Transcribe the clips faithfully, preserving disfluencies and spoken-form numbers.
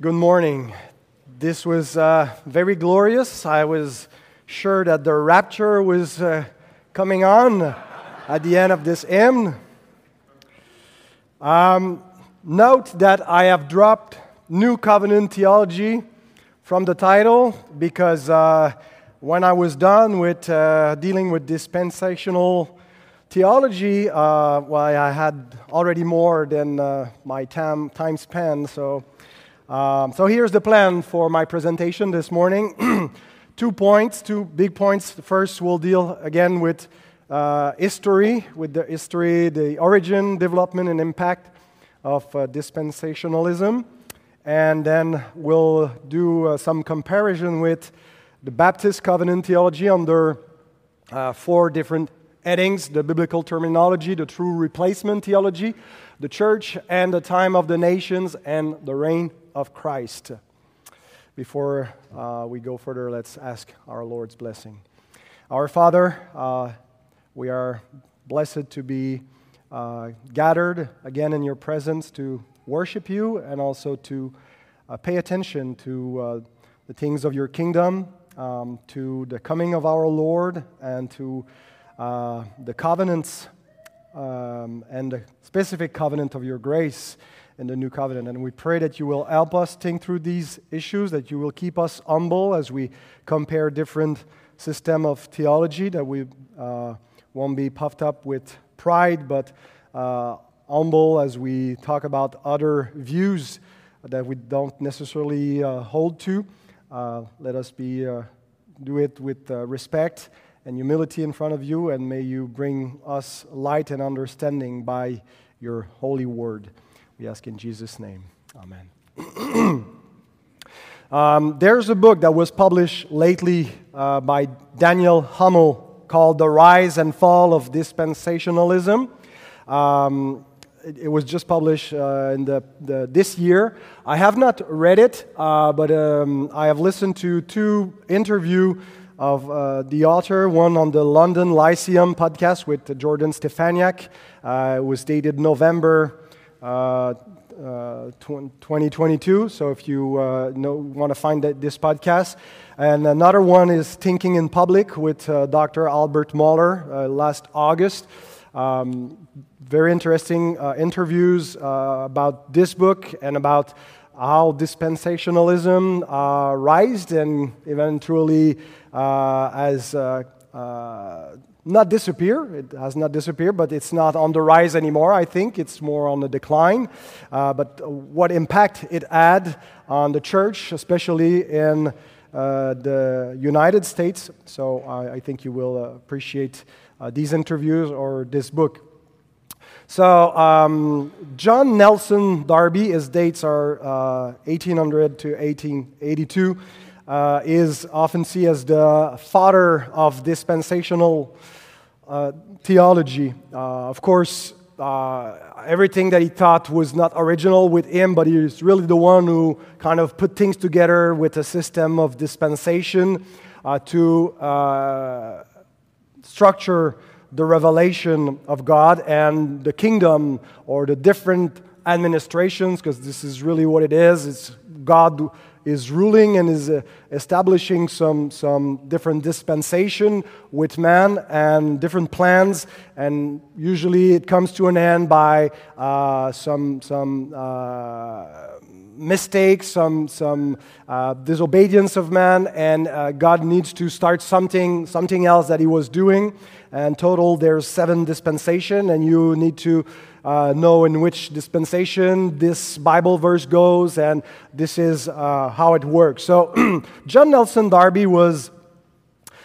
Good morning. This was uh, very glorious. I was sure that the rapture was uh, coming on at the end of this hymn. Um, note that I have dropped New Covenant Theology from the title because uh, when I was done with uh, dealing with dispensational theology, uh, well, I had already more than uh, my tam- time span, so... Um, so here's the plan for my presentation this morning. Two points, two big points. The first, we'll deal again with uh, history, with the history, the origin, development, and impact of uh, dispensationalism. And then we'll do uh, some comparison with the Baptist covenant theology under uh, four different headings: the biblical terminology, the true replacement theology, the church and the time of the nations, and the reign of Christ. Before uh, we go further, let's ask our Lord's blessing. Our Father, uh, we are blessed to be uh, gathered again in your presence to worship you and also to uh, pay attention to uh, the things of your kingdom, um, to the coming of our Lord, and to uh, the covenants um, and the specific covenant of your grace in the New Covenant. And we pray that you will help us think through these issues, that you will keep us humble as we compare different systems of theology, that we uh, won't be puffed up with pride, but uh, humble as we talk about other views that we don't necessarily uh, hold to. Uh, let us be uh, do it with uh, respect and humility in front of you, and may you bring us light and understanding by your holy word. We ask in Jesus' name. Amen. um, there's a book that was published lately uh, by Daniel Hummel called The Rise and Fall of Dispensationalism. Um, it, it was just published uh, in the, the this year. I have not read it, uh, but um, I have listened to two interviews of uh, the author, one on the London Lyceum podcast with Jordan Stefaniak. Uh, it was dated November Uh, uh, twenty twenty-two, so if you uh, know, want to find that, this podcast. And another one is Thinking in Public with uh, Doctor Albert Muller uh, last August. Um, very interesting uh, interviews uh, about this book and about how dispensationalism uh, rised and eventually uh, as uh, uh, not disappear. It has not disappeared, but it's not on the rise anymore, I think. It's more on the decline. Uh, but what impact it had on the church, especially in uh, the United States. So I, I think you will appreciate uh, these interviews or this book. So um, John Nelson Darby, his dates are uh, eighteen hundred to eighteen eighty-two, uh, is often seen as the father of dispensational Uh, theology. Uh, of course, uh, everything that he taught was not original with him, but he was really the one who kind of put things together with a system of dispensation uh, to uh, structure the revelation of God and the kingdom or the different administrations, because this is really what it is. It's God is ruling and is uh, establishing some some different dispensation with man and different plans, and usually it comes to an end by uh, some some uh, mistakes, some some uh, disobedience of man, and uh, God needs to start something something else that He was doing. And total, there's seven dispensation, and you need to Uh, know in which dispensation this Bible verse goes, and this is uh, how it works. So John Nelson Darby was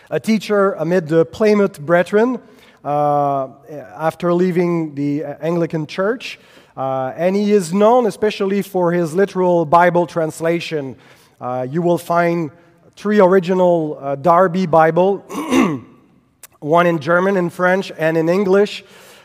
a teacher amid the Plymouth Brethren uh, after leaving the Anglican Church, uh, and he is known especially for his literal Bible translation. Uh, you will find three original uh, Darby Bible, one in German, in French, and in English,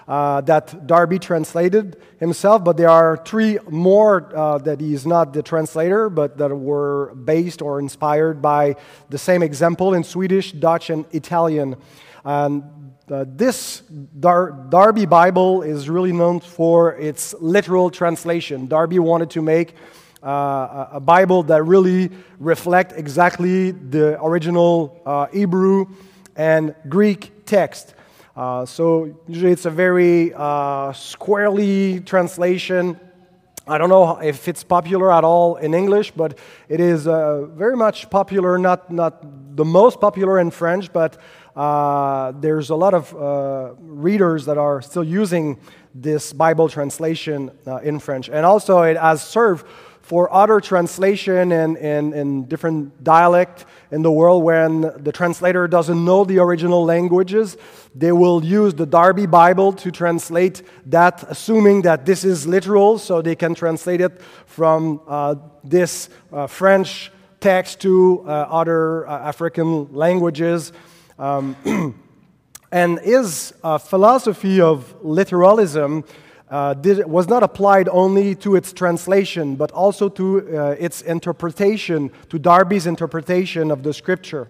Uh, that Darby translated himself, but there are three more uh, that he is not the translator, but that were based or inspired by the same example in Swedish, Dutch, and Italian. And uh, this Dar- Darby Bible is really known for its literal translation. Darby wanted to make uh, a Bible that really reflect exactly the original uh, Hebrew and Greek text. Uh, so usually it's a very uh, squarely translation. I don't know if it's popular at all in English, but it is uh, very much popular, not not the most popular in French, but uh, there's a lot of uh, readers that are still using this Bible translation uh, in French. And also it has served for other translation in, in, in different dialect in the world when the translator doesn't know the original languages. They will use the Darby Bible to translate that, assuming that this is literal, so they can translate it from uh, this uh, French text to uh, other uh, African languages. Um, and his uh, philosophy of literalism Uh, did, was not applied only to its translation, but also to uh, its interpretation, to Darby's interpretation of the Scripture.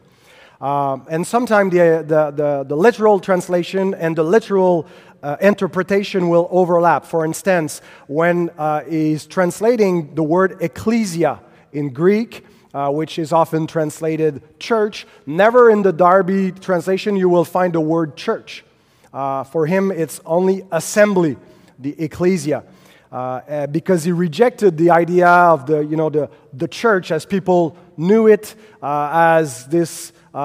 Um, and sometimes the, the, the, the literal translation and the literal uh, interpretation will overlap. For instance, when uh, he's translating the word ecclesia in Greek, Uh, which is often translated church, never in the Darby translation you will find the word church. Uh, for him, it's only assembly, the ecclesia, uh, uh, because he rejected the idea of the, you know, the, the church as people knew it, uh, as this uh,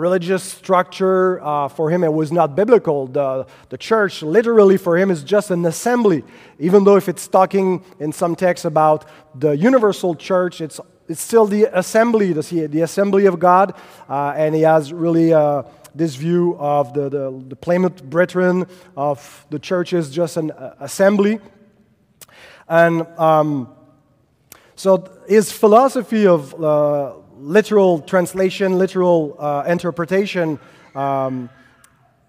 religious structure. Uh, for him, it was not biblical. The, the church, literally, for him, is just an assembly. Even though if it's talking in some texts about the universal church, it's it's still the assembly, the, the assembly of God, uh, and he has really Uh, this view of the, the, the Plymouth Brethren, of the church is just an uh, assembly. And um, so his philosophy of uh, literal translation, literal uh, interpretation um,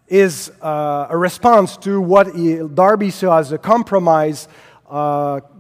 is uh, a response to what he, Darby saw as a compromise uh,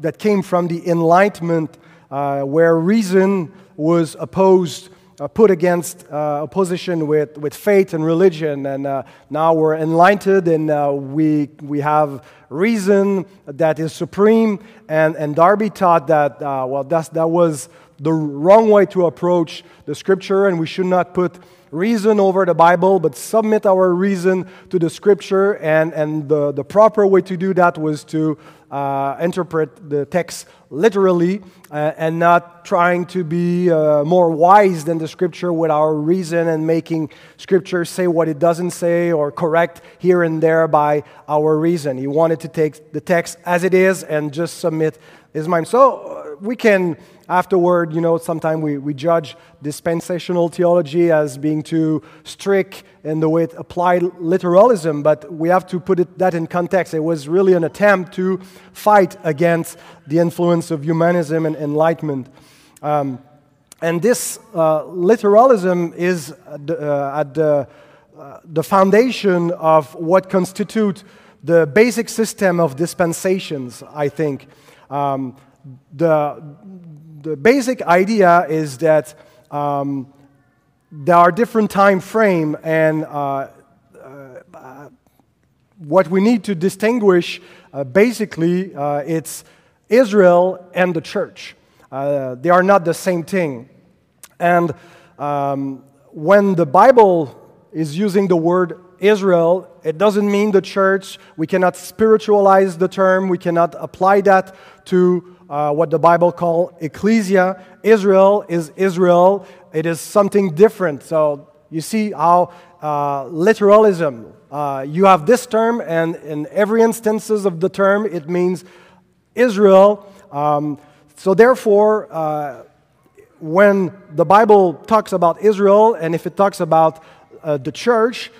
that came from the Enlightenment, uh, where reason was opposed Uh, put against uh, opposition with, with faith and religion, and uh, now we're enlightened, and uh, we we have reason that is supreme. And, and Darby taught that uh, well, that's, that was the wrong way to approach the Scripture, and we should not put reason over the Bible, but submit our reason to the Scripture. And and the, the proper way to do that was to Uh, interpret the text literally uh, and not trying to be uh, more wise than the Scripture with our reason and making Scripture say what it doesn't say or correct here and there by our reason. He wanted to take the text as it is and just submit his mind. So uh, we can afterward, you know, sometimes we, we judge dispensational theology as being too strict in the way it applied literalism, but we have to put it, that in context. It was really an attempt to fight against the influence of humanism and Enlightenment. Um, and this uh, literalism is at the, uh, at the, uh, the foundation of what constitutes the basic system of dispensations, I think. Um, the, the basic idea is that um, there are different time frames, and uh, uh, what we need to distinguish, uh, basically, uh, it's Israel and the church. Uh, they are not the same thing. And um, when the Bible is using the word Israel, it doesn't mean the church. We cannot spiritualize the term. We cannot apply that to uh, what the Bible calls ecclesia. Israel is Israel. It is something different. So you see how uh, literalism, uh, you have this term, and in every instances of the term, it means Israel. Um, so therefore, uh, when the Bible talks about Israel, and if it talks about uh, the church,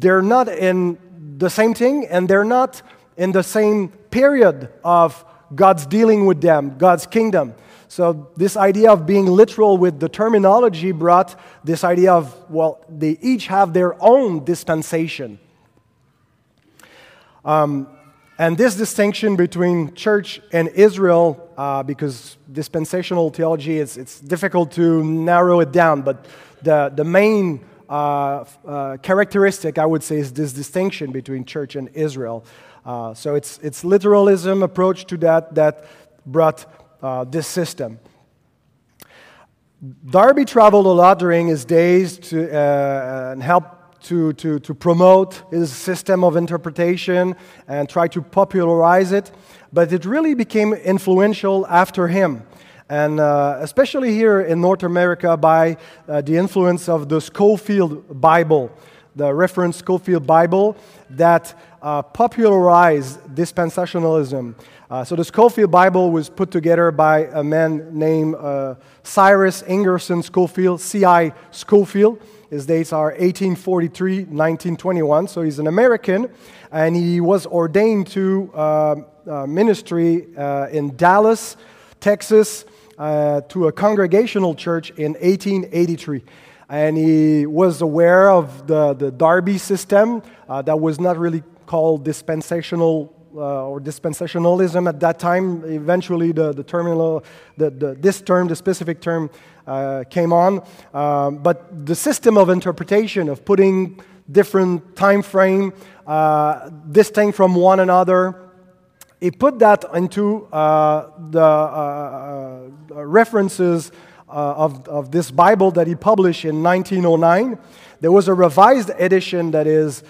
they're not in the same thing, and they're not in the same period of God's dealing with them, God's kingdom. So this idea of being literal with the terminology brought this idea of, well, they each have their own dispensation. Um, and this distinction between church and Israel, uh, because dispensational theology, it's, it's difficult to narrow it down, but the, the main uh, uh, characteristic, I would say, is this distinction between church and Israel. Uh, so it's, it's literalism approach to that that brought uh, this system. Darby traveled a lot during his days to, uh, and helped to, to, to promote his system of interpretation and try to popularize it, but it really became influential after him, and uh, especially here in North America by uh, the influence of the Scofield Bible, the reference Scofield Bible that uh, popularized dispensationalism. Uh, so the Scofield Bible was put together by a man named uh, Cyrus Ingersoll Scofield, C I Scofield. His dates are eighteen forty-three to nineteen twenty-one, so he's an American, and he was ordained to uh, uh, ministry uh, in Dallas, Texas, uh, to a congregational church in eighteen eighty-three. And he was aware of the, the Darby system uh, that was not really called dispensational uh, or dispensationalism at that time. Eventually, the, the terminal, the, the, this term, the specific term, uh, came on. Um, but the system of interpretation, of putting different time frame, uh, distinct from one another, he put that into uh, the uh, uh, references Uh, of, of this Bible that he published in nineteen oh nine. There was a revised edition that is uh,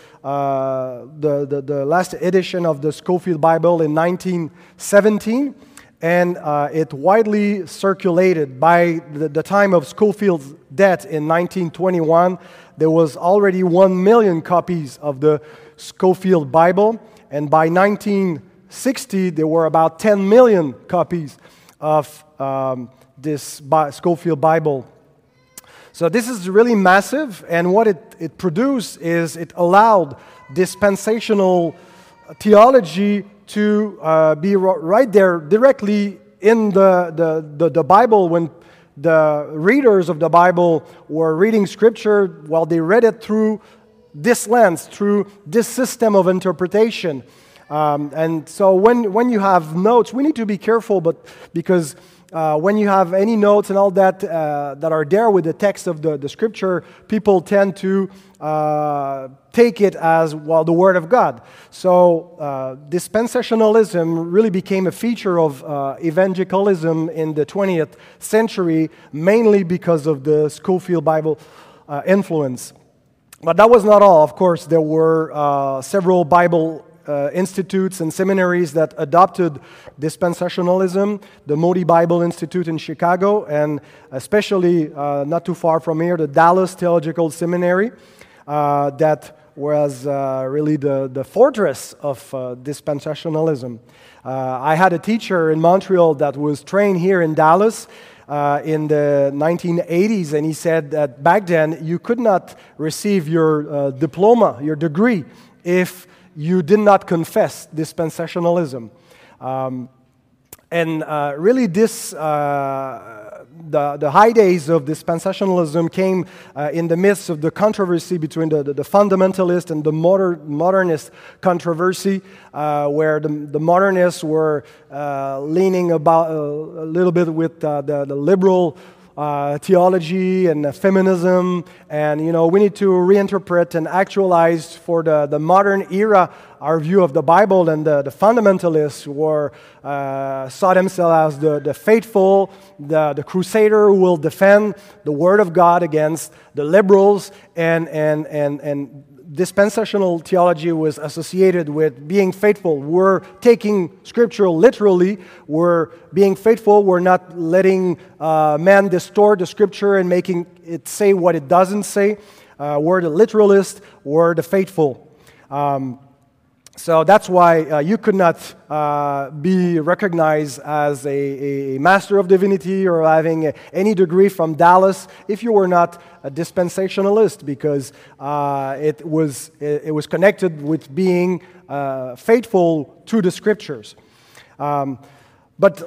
the, the, the last edition of the Scofield Bible in nineteen seventeen, and uh, it widely circulated. By the, the time of Scofield's death in nineteen twenty-one, there was already one million copies of the Scofield Bible, and by nineteen sixty, there were about ten million copies of um, this Scofield Bible. So this is really massive, and what it, it produced is it allowed dispensational theology to uh, be right there directly in the, the, the, the Bible. When the readers of the Bible were reading Scripture, well, they read it through this lens, through this system of interpretation. Um, and so when, when you have notes, we need to be careful, but because Uh, when you have any notes and all that uh, that are there with the text of the, the Scripture, people tend to uh, take it as, well, the Word of God. So uh, dispensationalism really became a feature of uh, evangelicalism in the twentieth century, mainly because of the Scofield Bible uh, influence. But that was not all. Of course, there were uh, several Bible Uh, institutes and seminaries that adopted dispensationalism, the Moody Bible Institute in Chicago, and especially uh, not too far from here, the Dallas Theological Seminary, uh, that was uh, really the, the fortress of uh, dispensationalism. Uh, I had a teacher in Montreal that was trained here in Dallas uh, in the nineteen eighties, and he said that back then you could not receive your uh, diploma, your degree, if you did not confess dispensationalism. Um, and uh, really this, uh, the, the high days of dispensationalism came uh, in the midst of the controversy between the, the, the fundamentalist and the modern, modernist controversy, uh, where the, the modernists were uh, leaning about uh, a little bit with uh, the, the liberal Uh, theology and uh, feminism, and you know, we need to reinterpret and actualize for the, the modern era our view of the Bible, and the, the fundamentalists were uh, saw themselves as the, the faithful, the, the crusader who will defend the Word of God against the liberals, and and and and dispensational theology was associated with being faithful. We're taking Scripture literally. We're being faithful. We're not letting uh, man distort the Scripture and making it say what it doesn't say. Uh, we're the literalist. We're the faithful. Um, so that's why uh, you could not uh, be recognized as a, a master of divinity or having any degree from Dallas if you were not a dispensationalist, because uh, it was it was connected with being uh, faithful to the Scriptures. Um, but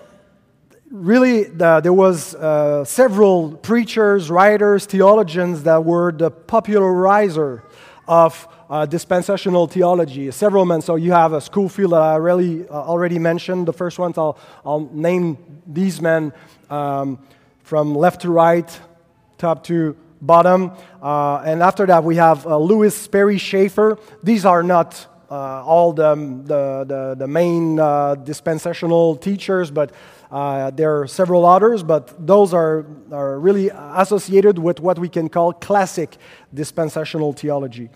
really, the, there was uh, several preachers, writers, theologians that were the popularizer of uh, dispensational theology. Several men. So you have a Scofield that I really uh, already mentioned. The first ones I'll I'll name these men um, from left to right, top to bottom, uh, and after that we have uh, Lewis Perry Schaefer. These are not uh, all the, the, the, the main uh, dispensational teachers, but Uh, there are several others, but those are, are really associated with what we can call classic dispensational theology.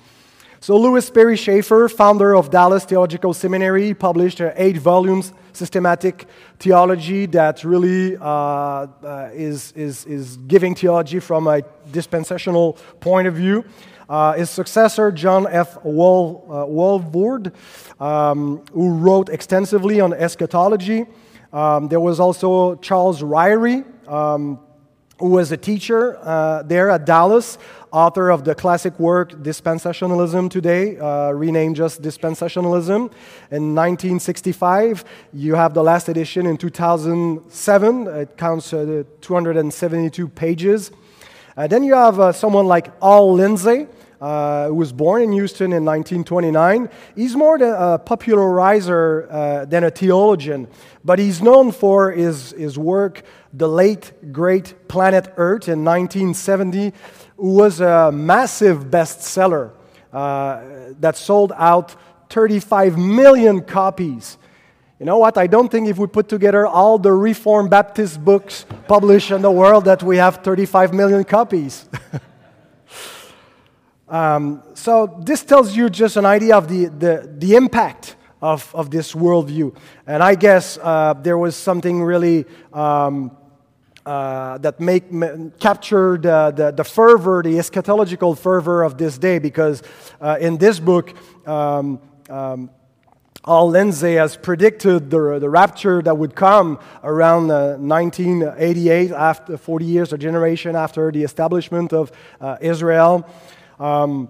So Lewis Perry Schaefer, founder of Dallas Theological Seminary, published an eight volumes systematic theology that really uh, uh, is, is, is giving theology from a dispensational point of view. Uh, his successor, John F. Wal, uh, Walvoord, um, who wrote extensively on eschatology. Um, there was also Charles Ryrie, um, who was a teacher uh, there at Dallas, author of the classic work Dispensationalism Today, uh, renamed just Dispensationalism, in nineteen sixty-five. You have the last edition in two thousand seven. It counts uh, two hundred seventy-two pages. Uh, then you have uh, someone like Hal Lindsey, uh, who was born in Houston in nineteen twenty-nine. He's more than a popularizer uh, than a theologian, but he's known for his, his work, The Late Great Planet Earth, in nineteen seventy, who was a massive bestseller uh, that sold out thirty-five million copies. You know what? I don't think if we put together all the Reformed Baptist books published in the world that we have thirty-five million copies. um, so this tells you just an idea of the, the, the impact of, of this worldview. And I guess uh, there was something really um, uh, that make, m- captured uh, the, the fervor, the eschatological fervor of this day, because uh, in this book, um, um, Hal Lindsey has predicted the, the rapture that would come around uh, nineteen eighty-eight, after forty years, a generation after the establishment of uh, Israel. Um,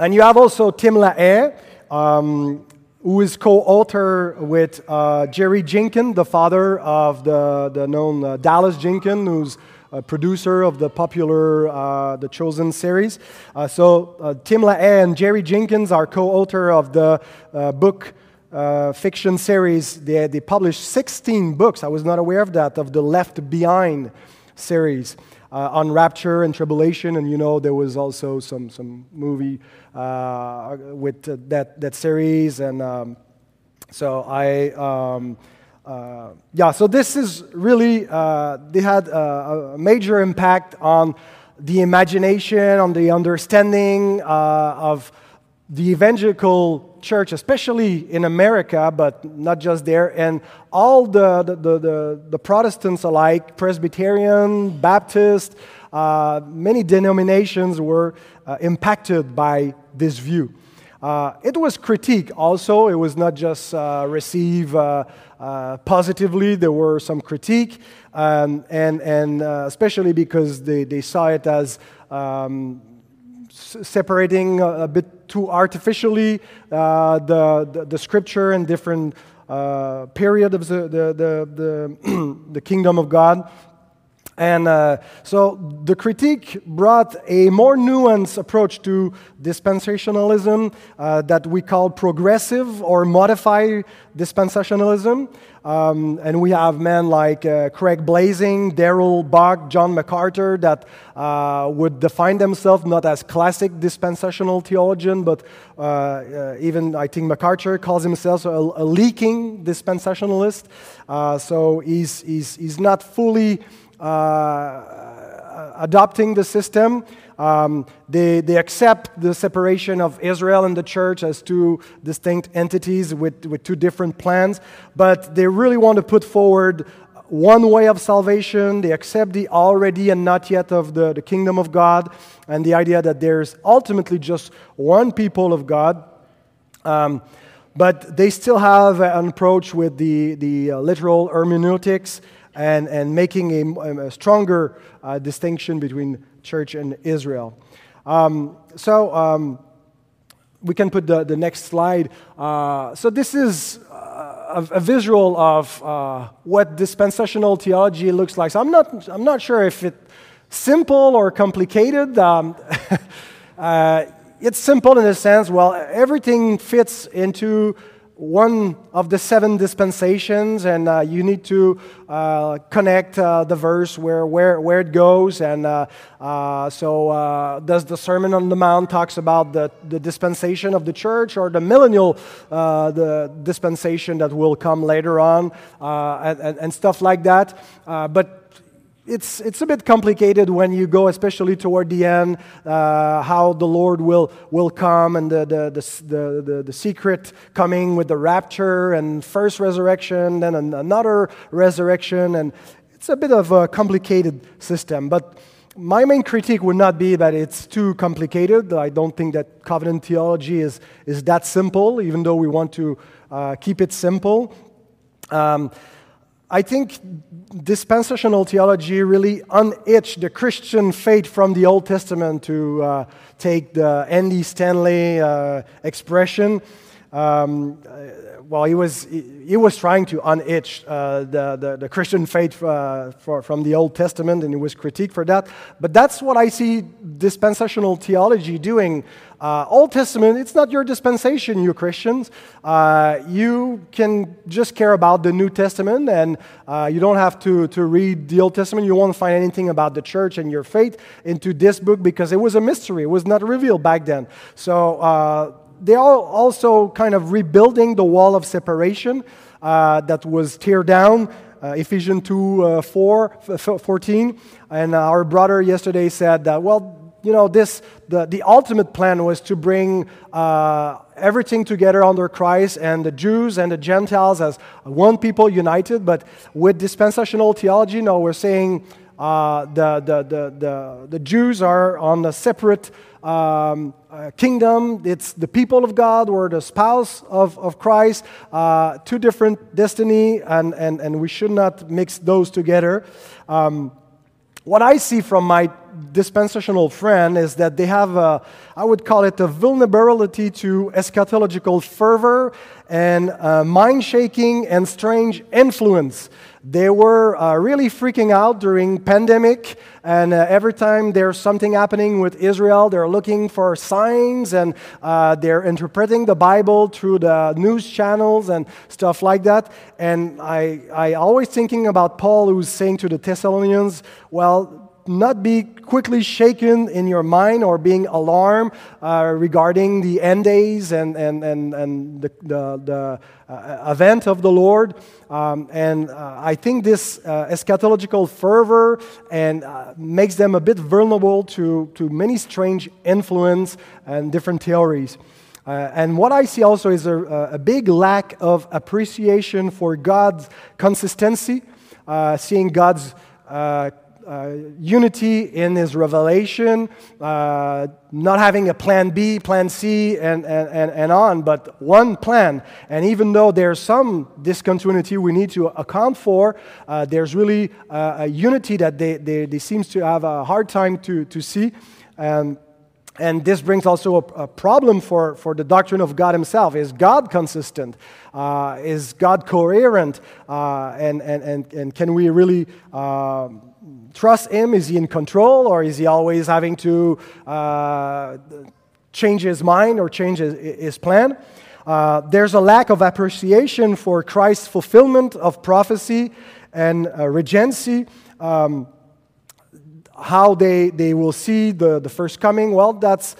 and you have also Tim LaHaye, um, who is co-author with uh, Jerry Jenkins, the father of the, the known uh, Dallas Jenkins, who's a producer of the popular uh, The Chosen series. Uh, so uh, Tim LaHaye and Jerry Jenkins are co-author of the uh, book Uh, fiction series. They, they published sixteen books, I was not aware of that, of the Left Behind series uh, on rapture and tribulation. And you know, there was also some some movie uh, with uh, that, that series. And um, so I, um, uh, yeah, so this is really, uh, they had a, a major impact on the imagination, on the understanding uh, of the evangelical church, especially in America, but not just there, and all the the, the, the, the Protestants alike, Presbyterian, Baptist, uh, many denominations were uh, impacted by this view. Uh, it was critique also. It was not just uh, received uh, uh, positively. There were some critique, um, and, and uh, especially because they, they saw it as um, separating a bit too artificially uh, the, the the scripture and different uh, period of the the the, the, the kingdom of God, and uh, so the critique brought a more nuanced approach to dispensationalism uh, that we call progressive or modified dispensationalism. Um, and we have men like uh, Craig Blazing, Darryl Bock, John MacArthur that uh, would define themselves not as classic dispensational theologian, but uh, uh, even I think MacArthur calls himself a, a leaking dispensationalist. Uh, so he's, he's, he's not fully uh, adopting the system. Um, they, they accept the separation of Israel and the church as two distinct entities with, with two different plans, but they really want to put forward one way of salvation. They accept the already and not yet of the, the kingdom of God, and the idea that there's ultimately just one people of God. Um, but they still have an approach with the, the uh, literal hermeneutics and, and making a, a stronger uh, distinction between Church in Israel. Um, so um, we can put the, the next slide. Uh, so this is uh, a, a visual of uh, what dispensational theology looks like. So I'm not I'm not sure if it's simple or complicated. Um, uh, it's simple in a sense. Well, everything fits into one of the seven dispensations, and uh, you need to uh, connect uh, the verse where, where, where it goes. And uh, uh, so uh, does the Sermon on the Mount talks about the, the dispensation of the church, or the millennial uh, the dispensation that will come later on, uh, and, and stuff like that. Uh, but It's, it's a bit complicated when you go, especially toward the end, uh, how the Lord will, will come, and the, the, the, the, the secret coming with the rapture, and first resurrection, then another resurrection, and it's a bit of a complicated system. But my main critique would not be that it's too complicated. I don't think that covenant theology is, is that simple, even though we want to uh, keep it simple. Um, I think dispensational theology really unhitched the Christian faith from the Old Testament, to uh, take the Andy Stanley uh, expression. Um, well, he was he was trying to unhitch uh, the, the the Christian faith uh, for, from the Old Testament, and he was critiqued for that. But that's what I see dispensational theology doing. Uh, Old Testament, it's not your dispensation, you Christians. Uh, you can just care about the New Testament, and uh, you don't have to, to read the Old Testament. You won't find anything about the church and your faith into this book, because it was a mystery. It was not revealed back then. So uh, they are also kind of rebuilding the wall of separation uh, that was teared down. Uh, Ephesians two fourteen. And our brother yesterday said that, well, you know, this the, the ultimate plan was to bring uh, everything together under Christ, and the Jews and the Gentiles as one people united. But with dispensational theology, no, we're saying uh, the, the, the, the, the Jews are on a separate um, uh, kingdom. It's the people of God, or the spouse of, of Christ, uh, two different destiny, and, and, and we should not mix those together. Um, What I see from my dispensational friend is that they have a, I would call it a vulnerability to eschatological fervor, and uh, mind-shaking and strange influence. They were uh, really freaking out during pandemic, and uh, every time there's something happening with Israel, they're looking for signs, and uh, they're interpreting the Bible through the news channels and stuff like that. And I, I always thinking about Paul, who's saying to the Thessalonians, well, not be quickly shaken in your mind, or being alarmed uh, regarding the end days and and and and the the, the uh, event of the Lord. Um, and uh, I think this uh, eschatological fervor and uh, makes them a bit vulnerable to to many strange influence and different theories. Uh, and what I see also is a, a big lack of appreciation for God's consistency, uh, seeing God's Uh, Uh, unity in his revelation, uh, not having a plan B, plan C, and, and, and on, but one plan. And even though there's some discontinuity we need to account for, uh, there's really uh, a unity that they, they, they seem to have a hard time to, to see. Um, And this brings also a, a problem for, for the doctrine of God himself. Is God consistent? Uh, is God coherent? Uh, and, and, and, and can we really uh, trust him? Is he in control, or is he always having to uh, change his mind or change his, his plan? Uh, there's a lack of appreciation for Christ's fulfillment of prophecy and uh, regency. Um, How they, they will see the, the first coming, well, that's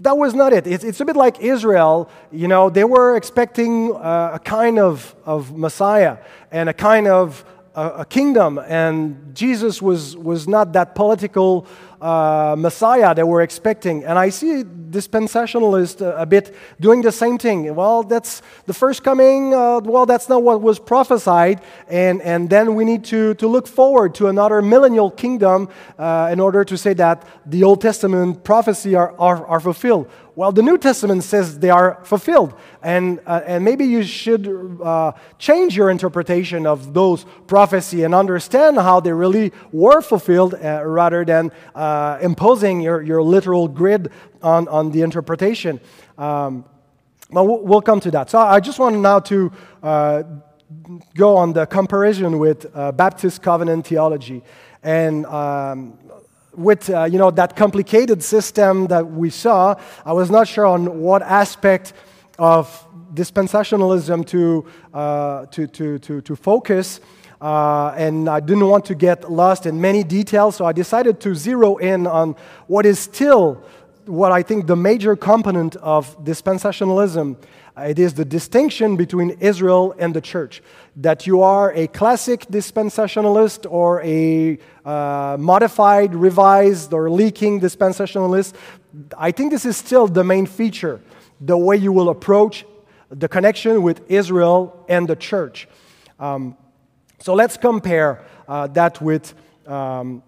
that was not it. It's, it's a bit like Israel, you know, they were expecting uh, a kind of, of Messiah and a kind of uh, a kingdom, and Jesus was, was not that political uh, Messiah they were expecting. And I see dispensationalists a, a bit doing the same thing. Well, that's the first coming, uh, well, that's not what was prophesied, and, and then we need to, to look forward to another millennial kingdom uh, in order to say that the Old Testament prophecy are, are, are fulfilled. Well, the New Testament says they are fulfilled, and, uh, and maybe you should uh, change your interpretation of those prophecy and understand how they really were fulfilled, uh, rather than uh, Uh, imposing your, your literal grid on, on the interpretation. Um, but we'll, we'll come to that. So I just want now to uh, go on the comparison with uh, Baptist covenant theology. And um, with, uh, you know, that complicated system that we saw, I was not sure on what aspect of dispensationalism to, uh, to, to, to, to focus, uh, and I didn't want to get lost in many details, so I decided to zero in on what is still what I think the major component of dispensationalism. It is the distinction between Israel and the church, that you are a classic dispensationalist or a uh, modified, revised, or leaking dispensationalist. I think this is still the main feature, the way you will approach the connection with Israel and the church. Um, so let's compare uh, that with um,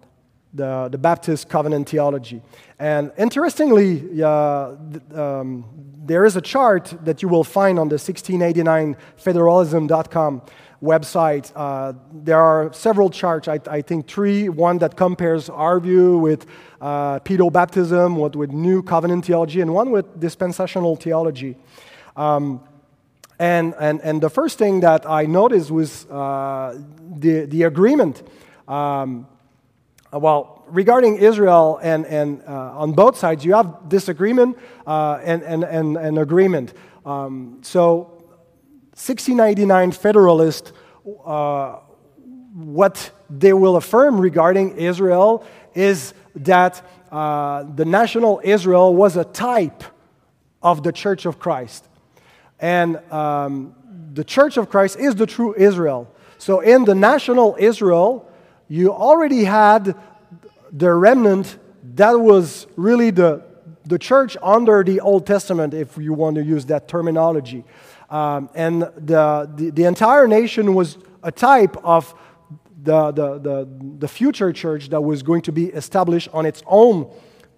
the, the Baptist covenant theology. And interestingly, uh, th- um, there is a chart that you will find on the sixteen eighty-nine federalism dot com website. Uh, there are several charts, I, I think three, one that compares our view with uh, pedobaptism, what with new covenant theology, and one with dispensational theology. Um, and, and, and the first thing that I noticed was uh, the, the agreement. Um, well, Regarding Israel and, and uh, on both sides, you have disagreement uh, and, and, and, and agreement. Um, so sixteen ninety-nine Federalists, uh, what they will affirm regarding Israel is that uh, the national Israel was a type of the Church of Christ. And um, the Church of Christ is the true Israel. So in the national Israel, you already had the remnant, that was really the, the church under the Old Testament, if you want to use that terminology. Um, and the, the, the entire nation was a type of the, the, the, the future church that was going to be established on its own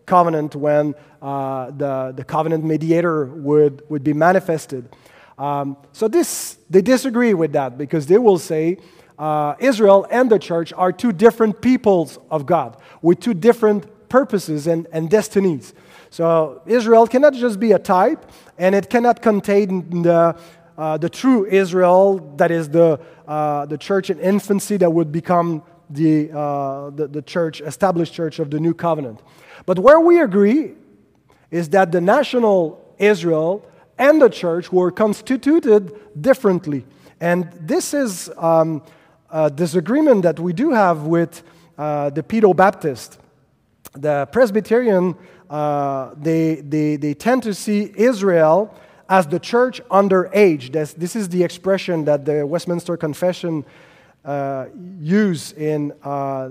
covenant when uh, the, the covenant mediator would, would be manifested. Um, so this they disagree with that, because they will say, Uh, Israel and the church are two different peoples of God with two different purposes and, and destinies. So Israel cannot just be a type, and it cannot contain the, uh, the true Israel, that is the, uh, the church in infancy that would become the, uh, the, the church, established church of the new covenant. But where we agree is that the national Israel and the church were constituted differently. And this is um, a disagreement that we do have with uh, the Pedobaptist. The Presbyterian, uh, they, they, they tend to see Israel as the church under age. That's, this is the expression that the Westminster Confession uh, use in uh,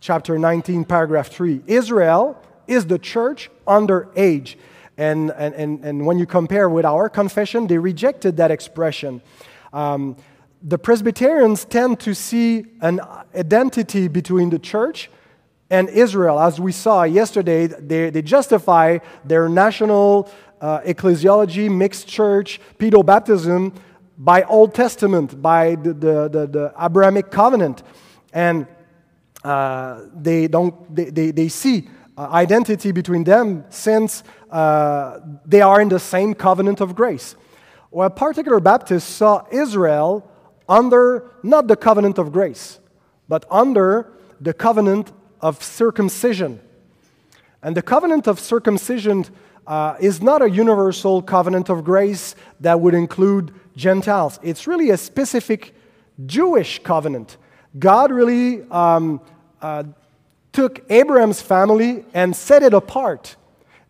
chapter nineteen, paragraph three. Israel is the church under age. And, and, and, and when you compare with our confession, they rejected that expression. Um, the Presbyterians tend to see an identity between the church and Israel. As we saw yesterday, they, they justify their national uh, ecclesiology, mixed church, pedobaptism by Old Testament, by the, the, the, the Abrahamic covenant. And uh, they, don't, they, they, they see uh, identity between them, since uh, they are in the same covenant of grace. Well, particular Baptists saw Israel under not the covenant of grace, but under the covenant of circumcision. And the covenant of circumcision uh, is not a universal covenant of grace that would include Gentiles. It's really a specific Jewish covenant. God really um, uh, took Abraham's family and set it apart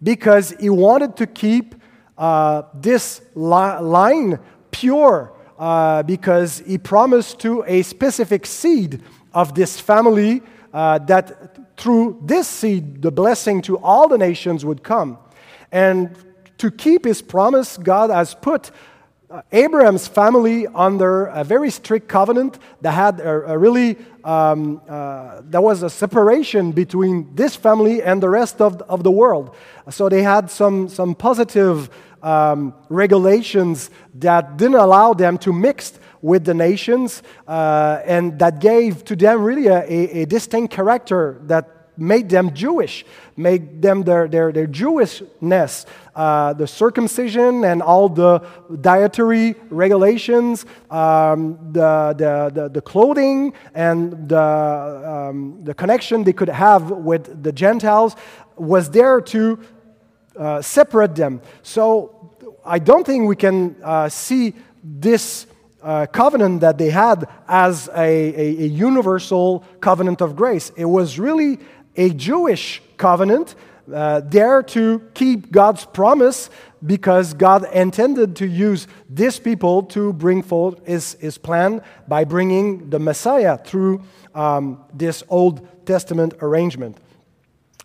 because he wanted to keep Uh, this li- line pure uh, because he promised to a specific seed of this family uh, that through this seed the blessing to all the nations would come. And to keep his promise, God has put uh, Abraham's family under a very strict covenant that had a, a really um, uh, there was a separation between this family and the rest of, of the world. So they had some some positive Um, regulations that didn't allow them to mix with the nations, uh, and that gave to them really a, a, a distinct character that made them Jewish, made them their, their, their Jewishness, uh, the circumcision and all the dietary regulations, um, the, the, the, the clothing and the, um, the connection they could have with the Gentiles was there to Uh, separate them. So I don't think we can uh, see this uh, covenant that they had as a, a, a universal covenant of grace. It was really a Jewish covenant uh, there to keep God's promise, because God intended to use this people to bring forth his, his plan by bringing the Messiah through um, this Old Testament arrangement.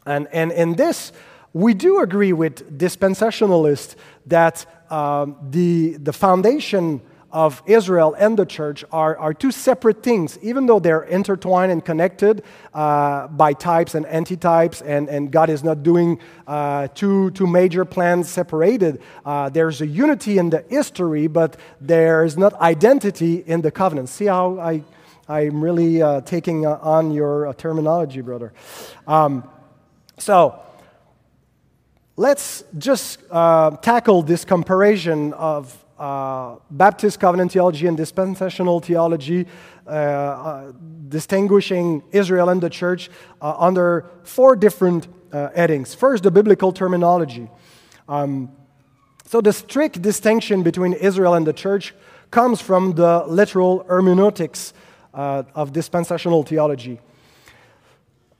And and in this, we do agree with dispensationalists that um, the, the foundation of Israel and the church are, are two separate things, even though they're intertwined and connected uh, by types and antitypes, and, and God is not doing uh, two, two major plans separated. Uh, there's a unity in the history, but there's not identity in the covenant. See how I, I'm really uh, taking on your uh, terminology, brother. Um, so... Let's just uh, tackle this comparison of uh, Baptist covenant theology and dispensational theology, uh, uh, distinguishing Israel and the church uh, under four different uh, headings. First, the biblical terminology. Um, so the strict distinction between Israel and the church comes from the literal hermeneutics uh, of dispensational theology.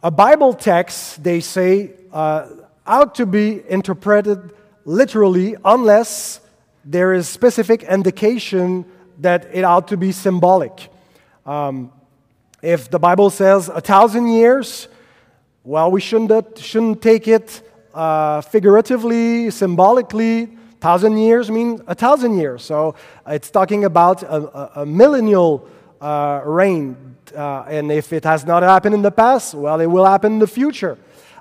A Bible text, they say, uh, ought to be interpreted literally unless there is specific indication that it ought to be symbolic. Um, if the Bible says a thousand years, well, we shouldn't shouldn't take it uh, figuratively, symbolically. Thousand years means a thousand years, so it's talking about a, a, a millennial uh, reign. Uh, and if it has not happened in the past, well, it will happen in the future.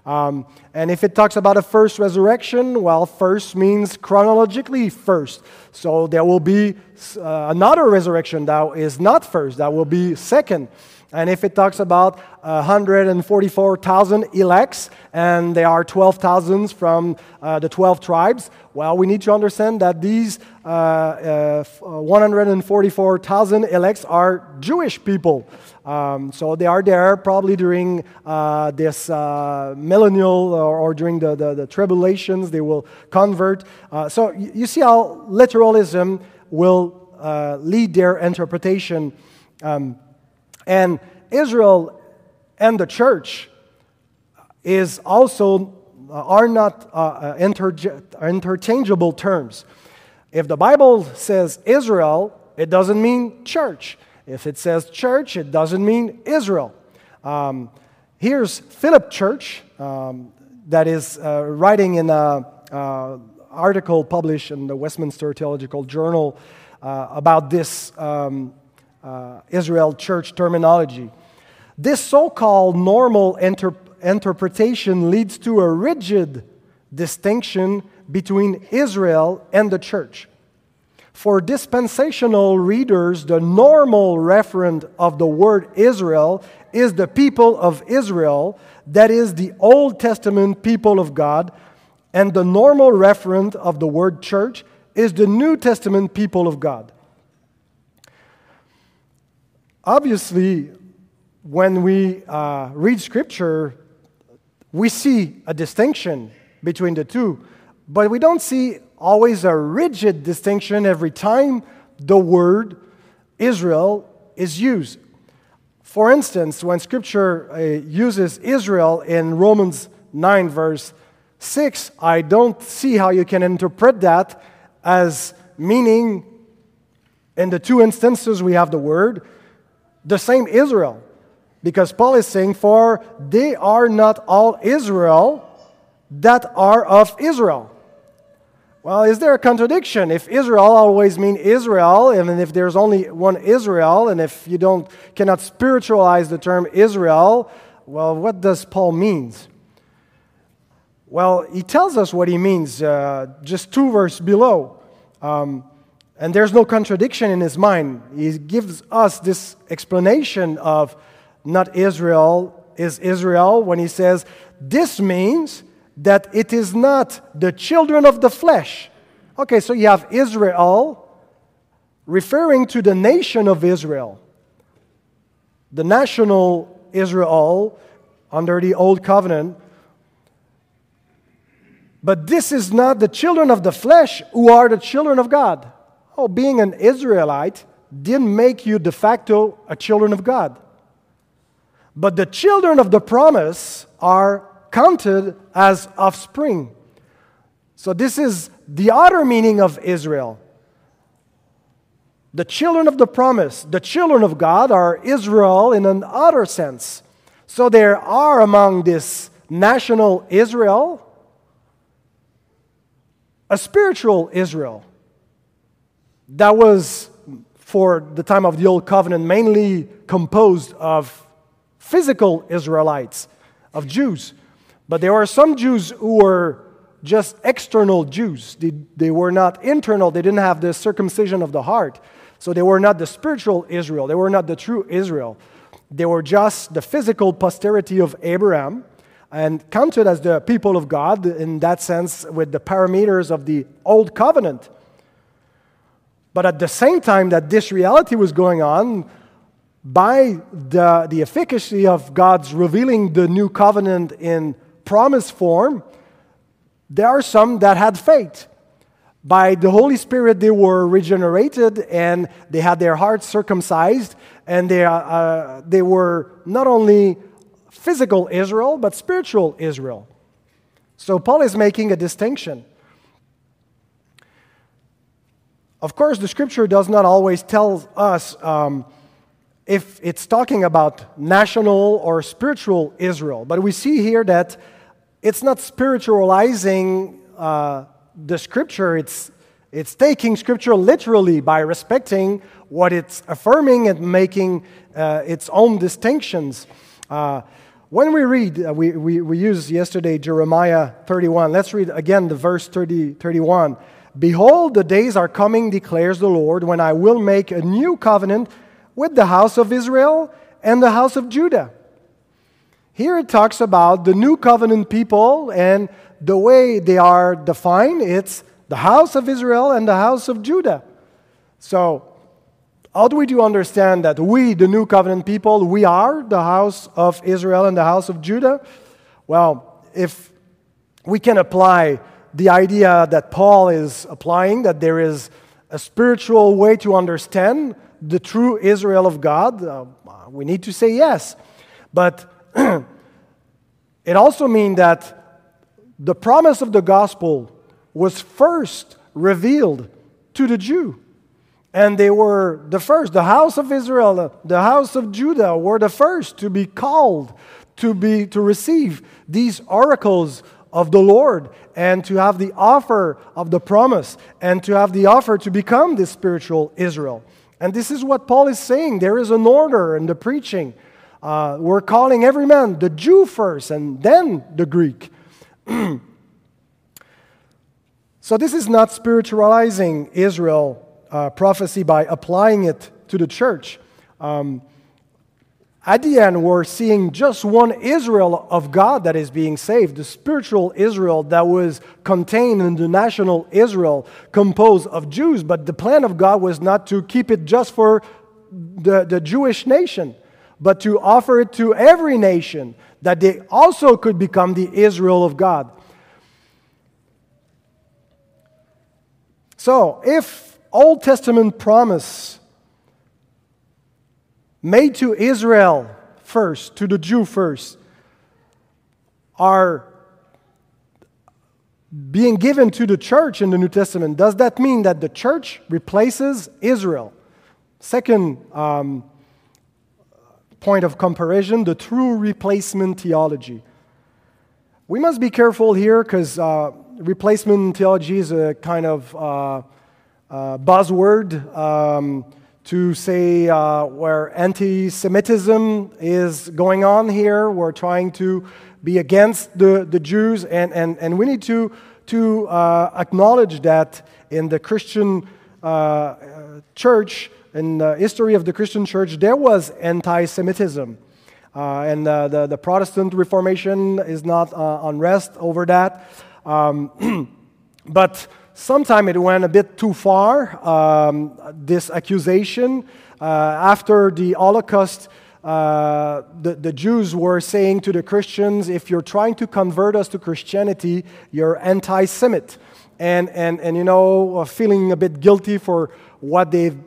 Um, and if it talks about a first resurrection, well, first means chronologically first. So there will be uh, another resurrection that is not first, that will be second. And if it talks about one hundred forty-four thousand elects, and there are twelve thousand from uh, the twelve tribes, well, we need to understand that these uh, uh, one hundred forty-four thousand elects are Jewish people. Um, so they are there probably during uh, this uh, millennial or, or during the, the, the tribulations, they will convert. Uh, so you see how literalism will uh, lead their interpretation. Um, And Israel and the church is also uh, are not uh, interge- interchangeable terms. If the Bible says Israel, it doesn't mean church. If it says church, it doesn't mean Israel. Um, here's Philip Church um, that is uh, writing in an uh, article published in the Westminster Theological Journal uh, about this um Uh, Israel church terminology. This so-called normal inter- interpretation leads to a rigid distinction between Israel and the church. For dispensational readers, the normal referent of the word Israel is the people of Israel, that is the Old Testament people of God, and the normal referent of the word church is the New Testament people of God. Obviously, when we uh, read Scripture, we see a distinction between the two, but we don't see always a rigid distinction every time the word Israel is used. For instance, when Scripture uh, uses Israel in Romans nine, verse six, I don't see how you can interpret that as meaning, in the two instances we have the word, the same Israel, because Paul is saying, for they are not all Israel that are of Israel. Well, is there a contradiction? If Israel always means Israel, and if there's only one Israel, and if you don't cannot spiritualize the term Israel, well, what does Paul mean? Well, he tells us what he means, uh, just two verses below. Um, And there's no contradiction in his mind. He gives us this explanation of not Israel is Israel when he says, this means that it is not the children of the flesh. Okay, so you have Israel referring to the nation of Israel, the national Israel under the Old Covenant. But this is not the children of the flesh who are the children of God. Oh, being an Israelite didn't make you de facto a children of God. But the children of the promise are counted as offspring. So this is the other meaning of Israel. The children of the promise, the children of God, are Israel in an other sense. So there are among this national Israel a spiritual Israel that was, for the time of the Old Covenant, mainly composed of physical Israelites, of Jews. But there were some Jews who were just external Jews. They, they were not internal. They didn't have the circumcision of the heart. So they were not the spiritual Israel. They were not the true Israel. They were just the physical posterity of Abraham and counted as the people of God, in that sense, with the parameters of the Old Covenant. But at the same time that this reality was going on, by the, the efficacy of God's revealing the new covenant in promise form, there are some that had faith. By the Holy Spirit, they were regenerated, and they had their hearts circumcised, and they, uh, they were not only physical Israel, but spiritual Israel. So Paul is making a distinction. Of course, the Scripture does not always tell us um, if it's talking about national or spiritual Israel. But we see here that it's not spiritualizing uh, the Scripture. It's, it's taking Scripture literally by respecting what it's affirming and making uh, its own distinctions. Uh, when we read, uh, we, we, we used yesterday Jeremiah thirty-one. Let's read again the verse thirty, thirty-one. Behold, the days are coming, declares the Lord, when I will make a new covenant with the house of Israel and the house of Judah. Here it talks about the new covenant people, and the way they are defined, it's the house of Israel and the house of Judah. So, how do we do understand that we, the new covenant people, we are the house of Israel and the house of Judah? Well, if we can apply the idea that Paul is applying, that there is a spiritual way to understand the true Israel of God, uh, we need to say yes. But it also means that the promise of the gospel was first revealed to the Jew. And they were the first. The house of Israel, the house of Judah were the first to be called, to be to receive these oracles of the Lord, and to have the offer of the promise, and to have the offer to become this spiritual Israel. And this is what Paul is saying. There is an order in the preaching. Uh, we're calling every man the Jew first, and then the Greek. So this is not spiritualizing Israel uh, prophecy by applying it to the church. Um, At the end, we're seeing just one Israel of God that is being saved, the spiritual Israel that was contained in the national Israel, composed of Jews. But the plan of God was not to keep it just for the, the Jewish nation, but to offer it to every nation, that they also could become the Israel of God. So, if Old Testament promise made to Israel first, to the Jew first, are being given to the church in the New Testament, does that mean that the church replaces Israel? Second um, point of comparison, the true replacement theology. We must be careful here, because uh, replacement theology is a kind of uh, uh, buzzword, um to say uh, where anti-Semitism is going on here. We're trying to be against the, the Jews, and, and, and we need to, to uh, acknowledge that in the Christian uh, church, in the history of the Christian church, there was anti-Semitism. Uh, and uh, the, the Protestant Reformation is not uh, unrest over that. Um, but sometime it went a bit too far, um, this accusation. Uh, after the Holocaust, Uh, the, the Jews were saying to the Christians, if you're trying to convert us to Christianity, you're anti-Semite. And, and, and you know, feeling a bit guilty for what they've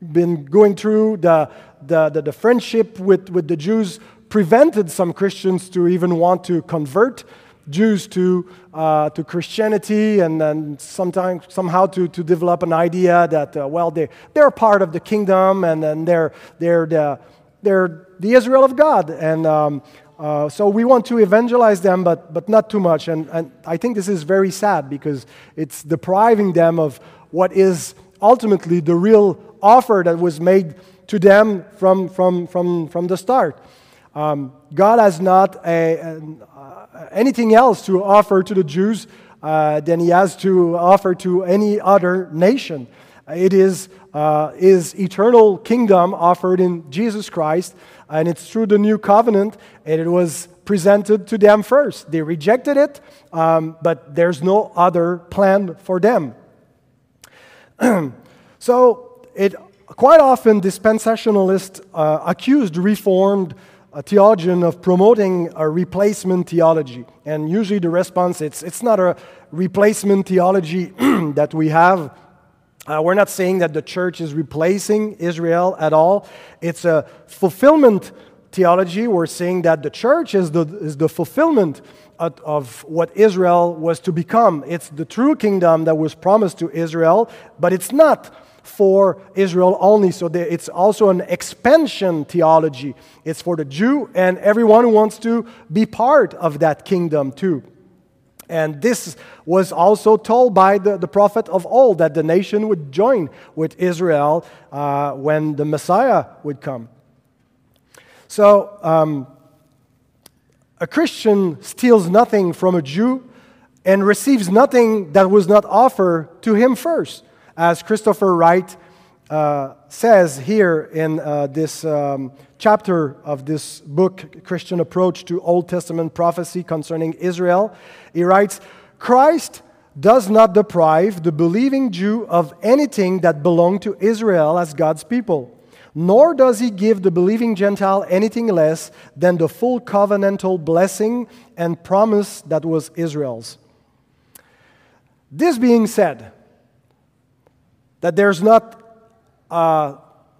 been going through, the, the, the, the friendship with, with the Jews prevented some Christians to even want to convert Jews to uh, to Christianity, and then sometimes somehow to, to develop an idea that uh, well they they're part of the kingdom, and then they're they're the they're the Israel of God, and um, uh, so we want to evangelize them, but but not too much, and and I think this is very sad because it's depriving them of what is ultimately the real offer that was made to them from from from from the start. Um, God has not a, a anything else to offer to the Jews uh, than he has to offer to any other nation. It is uh, his eternal kingdom offered in Jesus Christ, and it's through the new covenant, and it was presented to them first. They rejected it, um, but there's no other plan for them. So, it quite often dispensationalists uh, accused Reformed a theologian of promoting a replacement theology. And usually the response, it's it's not a replacement theology that we have. Uh, we're not saying that the church is replacing Israel at all. It's a fulfillment theology. We're saying that the church is the, is the fulfillment of, of what Israel was to become. It's the true kingdom that was promised to Israel, but it's not for Israel only. So there, it's also an expansion theology. It's for the Jew and everyone who wants to be part of that kingdom too. And this was also told by the, the prophet of old, that the nation would join with Israel uh, when the Messiah would come. So um, a Christian steals nothing from a Jew and receives nothing that was not offered to him first. As Christopher Wright uh, says here in uh, this um, chapter of this book, Christian Approach to Old Testament Prophecy Concerning Israel, he writes, "Christ does not deprive the believing Jew of anything that belonged to Israel as God's people, nor does he give the believing Gentile anything less than the full covenantal blessing and promise that was Israel's." This being said, that there's not a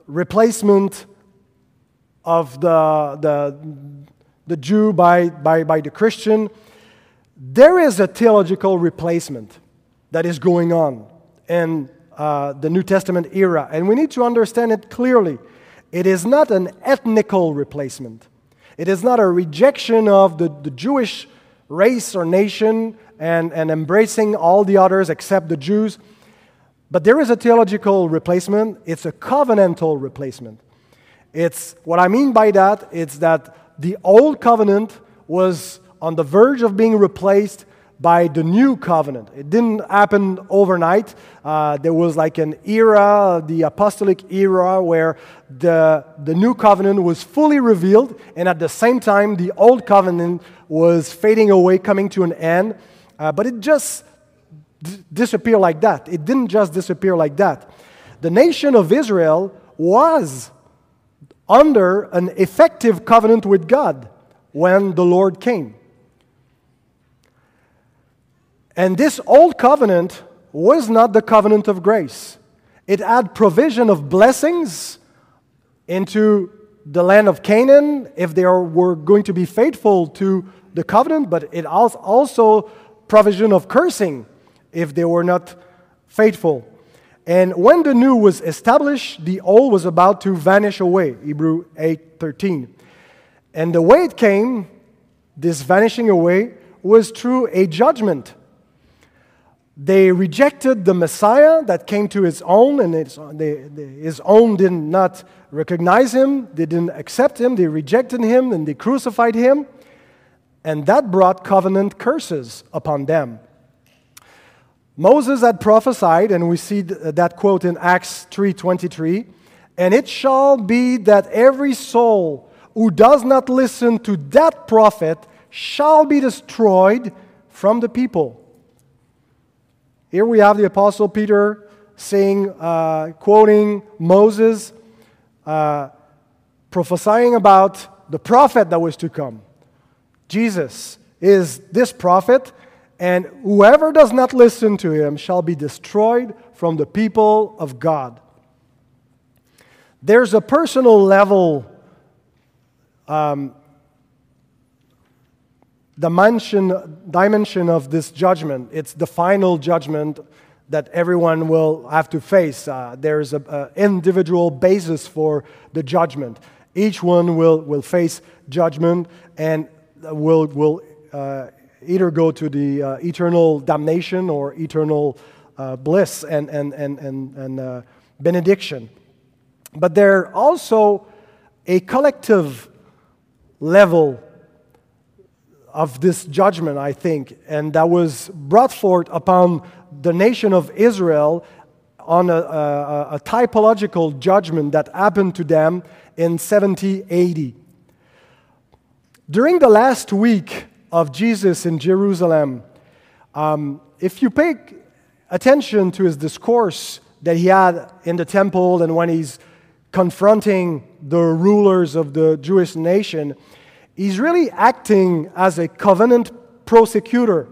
replacement of the, the, the Jew by, by, by the Christian. There is a theological replacement that is going on in uh, the New Testament era, and we need to understand it clearly. It is not an ethnical replacement. It is not a rejection of the, the Jewish race or nation and, and embracing all the others except the Jews. But there is a theological replacement. It's a covenantal replacement. It's what I mean by that, it's that the old covenant was on the verge of being replaced by the new covenant. It didn't happen overnight. Uh, there was like an era, the apostolic era, where the, the new covenant was fully revealed, and at the same time, the old covenant was fading away, coming to an end. Uh, but it just disappear like that. It didn't just disappear like that. The nation of Israel was under an effective covenant with God when the Lord came. And this old covenant was not the covenant of grace. It had provision of blessings into the land of Canaan if they were going to be faithful to the covenant, but it also provision of cursing if they were not faithful. And when the new was established, the old was about to vanish away, Hebrews eight thirteen. And the way it came, this vanishing away, was through a judgment. They rejected the Messiah that came to his own, and his, they, they, his own did not recognize him, they didn't accept him, they rejected him, and they crucified him. And that brought covenant curses upon them. Moses had prophesied, and we see that quote in Acts three twenty-three, "And it shall be that every soul who does not listen to that prophet shall be destroyed from the people." Here we have the Apostle Peter saying, uh, quoting Moses, uh, prophesying about the prophet that was to come. Jesus is this prophet, and whoever does not listen to him shall be destroyed from the people of God. There's a personal level um, dimension, dimension of this judgment. It's the final judgment that everyone will have to face. Uh, there's an individual basis for the judgment. Each one will, will face judgment and will, will uh, either go to the uh, eternal damnation or eternal uh, bliss and, and, and, and, and uh, benediction. But there's also a collective level of this judgment, I think, and that was brought forth upon the nation of Israel on a, a, a typological judgment that happened to them in seventy A D. During the last week of Jesus in Jerusalem, um, if you pay attention to his discourse that he had in the temple and when he's confronting the rulers of the Jewish nation, he's really acting as a covenant prosecutor,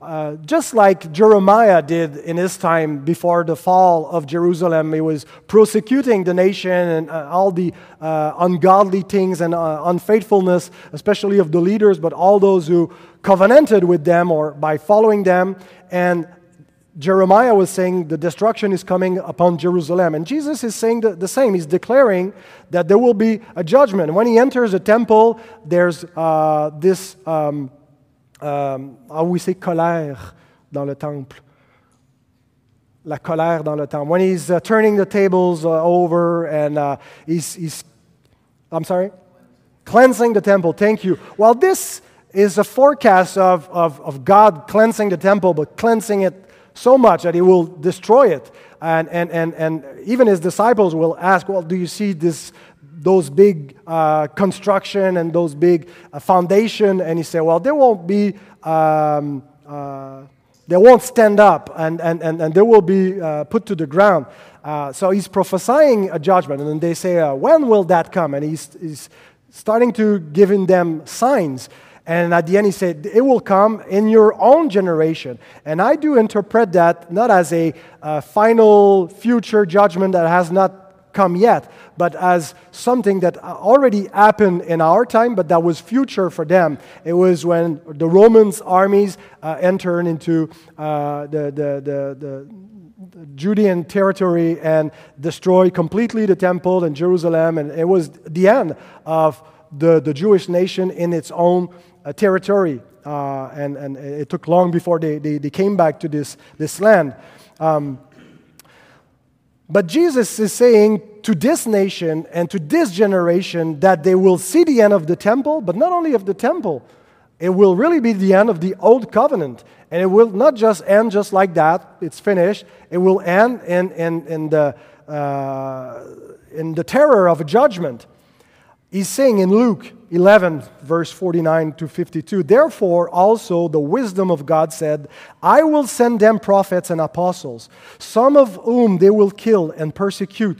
uh, just like Jeremiah did in his time before the fall of Jerusalem. He was prosecuting the nation and uh, all the uh, ungodly things and uh, unfaithfulness, especially of the leaders, but all those who covenanted with them or by following them. And Jeremiah was saying the destruction is coming upon Jerusalem. And Jesus is saying the, the same. He's declaring that there will be a judgment. When he enters the temple, there's uh, this, um, um, how we say, colère dans le temple. La colère dans le temple. When he's uh, turning the tables uh, over and uh, he's, he's, I'm sorry? Cleansing the temple. Thank you. Well, this is a forecast of, of, of God cleansing the temple, but cleansing it so much that he will destroy it. And, and, and, and even his disciples will ask, well, do you see this, those big uh, construction and those big uh, foundation? And he said, well, they won't be, um, uh, they won't stand up and, and, and, and they will be uh, put to the ground. Uh, so he's prophesying a judgment. And then they say, uh, when will that come? And he's, he's starting to giving them signs. And at the end, he said, it will come in your own generation. And I do interpret that not as a uh, final future judgment that has not come yet, but as something that already happened in our time, but that was future for them. It was when the Romans' armies uh, entered into uh, the, the, the, the Judean territory and destroyed completely the temple in Jerusalem. And it was the end of the, the Jewish nation in its own territory, uh, and, and it took long before they, they, they came back to this, this land. Um, but Jesus is saying to this nation and to this generation that they will see the end of the temple, but not only of the temple, it will really be the end of the old covenant. And it will not just end just like that, it's finished, it will end in, in, in, the, uh, in the terror of a judgment. He's saying in Luke eleven, verse forty-nine to fifty-two, therefore also the wisdom of God said, I will send them prophets and apostles, some of whom they will kill and persecute,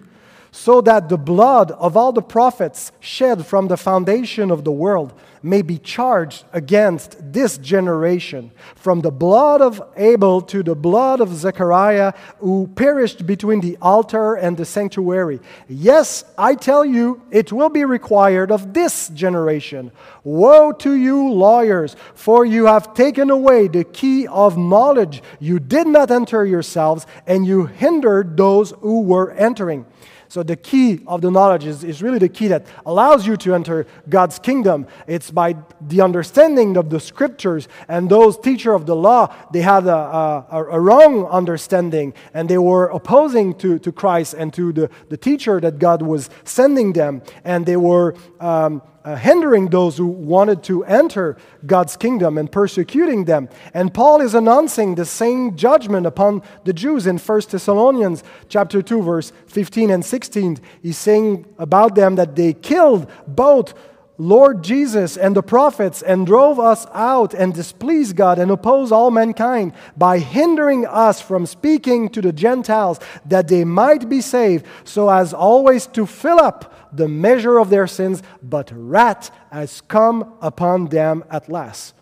so that the blood of all the prophets shed from the foundation of the world may be charged against this generation, from the blood of Abel to the blood of Zechariah, who perished between the altar and the sanctuary. Yes, I tell you, it will be required of this generation. Woe to you, lawyers, for you have taken away the key of knowledge. You did not enter yourselves, and you hindered those who were entering. So the key of the knowledge is, is really the key that allows you to enter God's kingdom. It's by the understanding of the Scriptures. And those teachers of the law, they had a, a, a wrong understanding, and they were opposing to, to Christ and to the, the teacher that God was sending them. And they were um, uh, hindering those who wanted to enter God's kingdom and persecuting them. And Paul is announcing the same judgment upon the Jews in First Thessalonians chapter two, verse fifteen and sixteen. He's saying about them that they killed both Lord Jesus and the prophets and drove us out and displeased God and opposed all mankind by hindering us from speaking to the Gentiles that they might be saved, so as always to fill up the measure of their sins, but wrath has come upon them at last.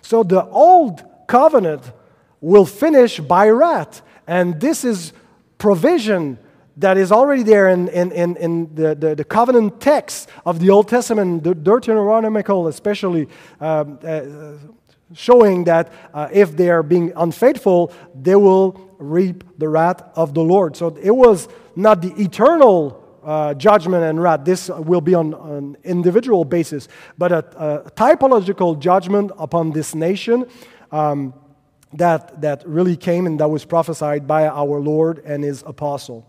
So the old covenant will finish by wrath, and this is provision that is already there in, in, in, in the, the, the covenant text of the Old Testament, the Deuteronomical especially, um, uh, showing that uh, if they are being unfaithful, they will reap the wrath of the Lord. So it was not the eternal uh, judgment and wrath. This will be on an individual basis, but a, a typological judgment upon this nation um, that, that really came and that was prophesied by our Lord and His apostle.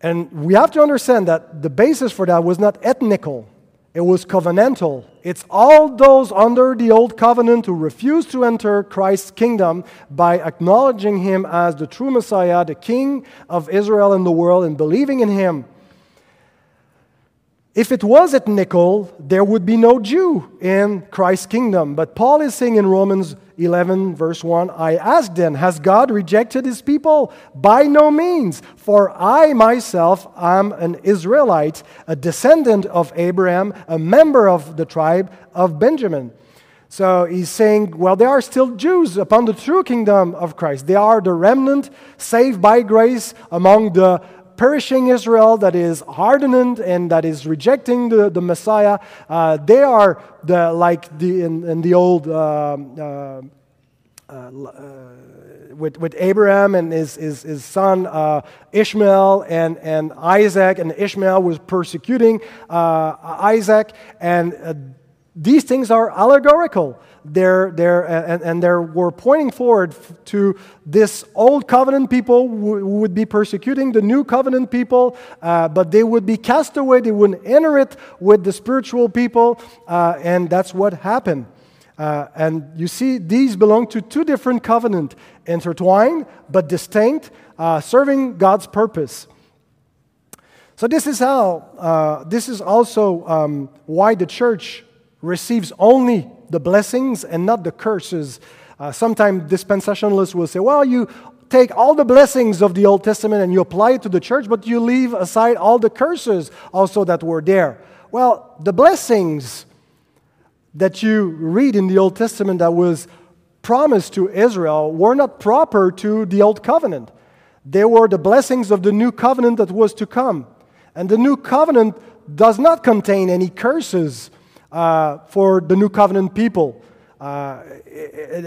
And we have to understand that the basis for that was not ethnical. It was covenantal. It's all those under the old covenant who refuse to enter Christ's kingdom by acknowledging Him as the true Messiah, the King of Israel and the world, and believing in Him. If it was ethnical, there would be no Jew in Christ's kingdom. But Paul is saying in Romans eleven, verse one, I ask then, has God rejected His people? By no means, for I myself am an Israelite, a descendant of Abraham, a member of the tribe of Benjamin. So he's saying, well, there are still Jews upon the true kingdom of Christ. They are the remnant, saved by grace among the perishing Israel that is hardened and that is rejecting the, the Messiah. Uh, they are the like the in, in the old um, uh, uh, with with Abraham and his his, his son uh, Ishmael and, and Isaac, and Ishmael was persecuting uh, Isaac, and uh, these things are allegorical. They're, they're, and, and they were pointing forward to this old covenant people who would be persecuting the new covenant people, uh, but they would be cast away. They wouldn't enter it with the spiritual people, uh, and that's what happened. Uh, and you see, these belong to two different covenants, intertwined but distinct, uh, serving God's purpose. So this is how, uh, this is also um, why the church receives only the blessings and not the curses. Uh, sometimes dispensationalists will say, well, you take all the blessings of the Old Testament and you apply it to the church, but you leave aside all the curses also that were there. Well, the blessings that you read in the Old Testament that was promised to Israel were not proper to the Old Covenant. They were the blessings of the New Covenant that was to come. And the New Covenant does not contain any curses Uh, for the New Covenant people. Uh,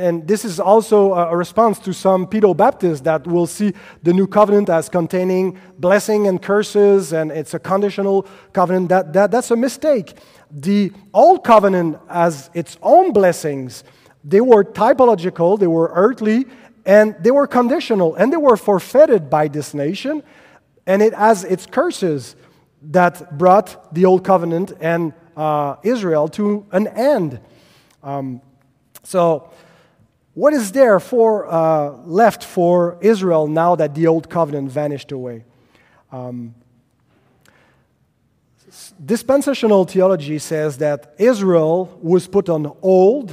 and this is also a response to some Pedobaptists that will see the New Covenant as containing blessing and curses, and it's a conditional covenant. That, that, that's a mistake. The Old Covenant has its own blessings. They were typological, they were earthly, and they were conditional, and they were forfeited by this nation, and it has its curses that brought the Old Covenant and Uh, Israel to an end. Um, so what is there for uh, left for Israel now that the Old Covenant vanished away? Um, dispensational theology says that Israel was put on hold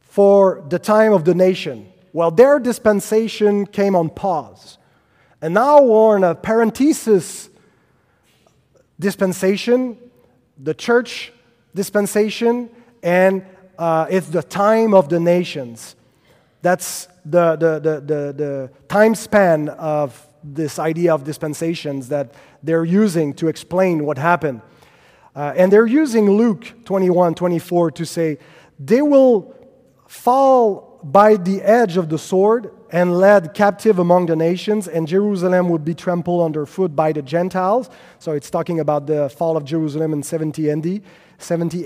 for the time of the nation. Well, their dispensation came on pause. And now we're in a parenthesis dispensation, the church dispensation, and uh, it's the time of the nations. That's the, the, the, the, the time span of this idea of dispensations that they're using to explain what happened. Uh, and they're using Luke twenty-one, twenty-four to say, they will fall by the edge of the sword and led captive among the nations, and Jerusalem would be trampled underfoot by the Gentiles. So it's talking about the fall of Jerusalem in seventy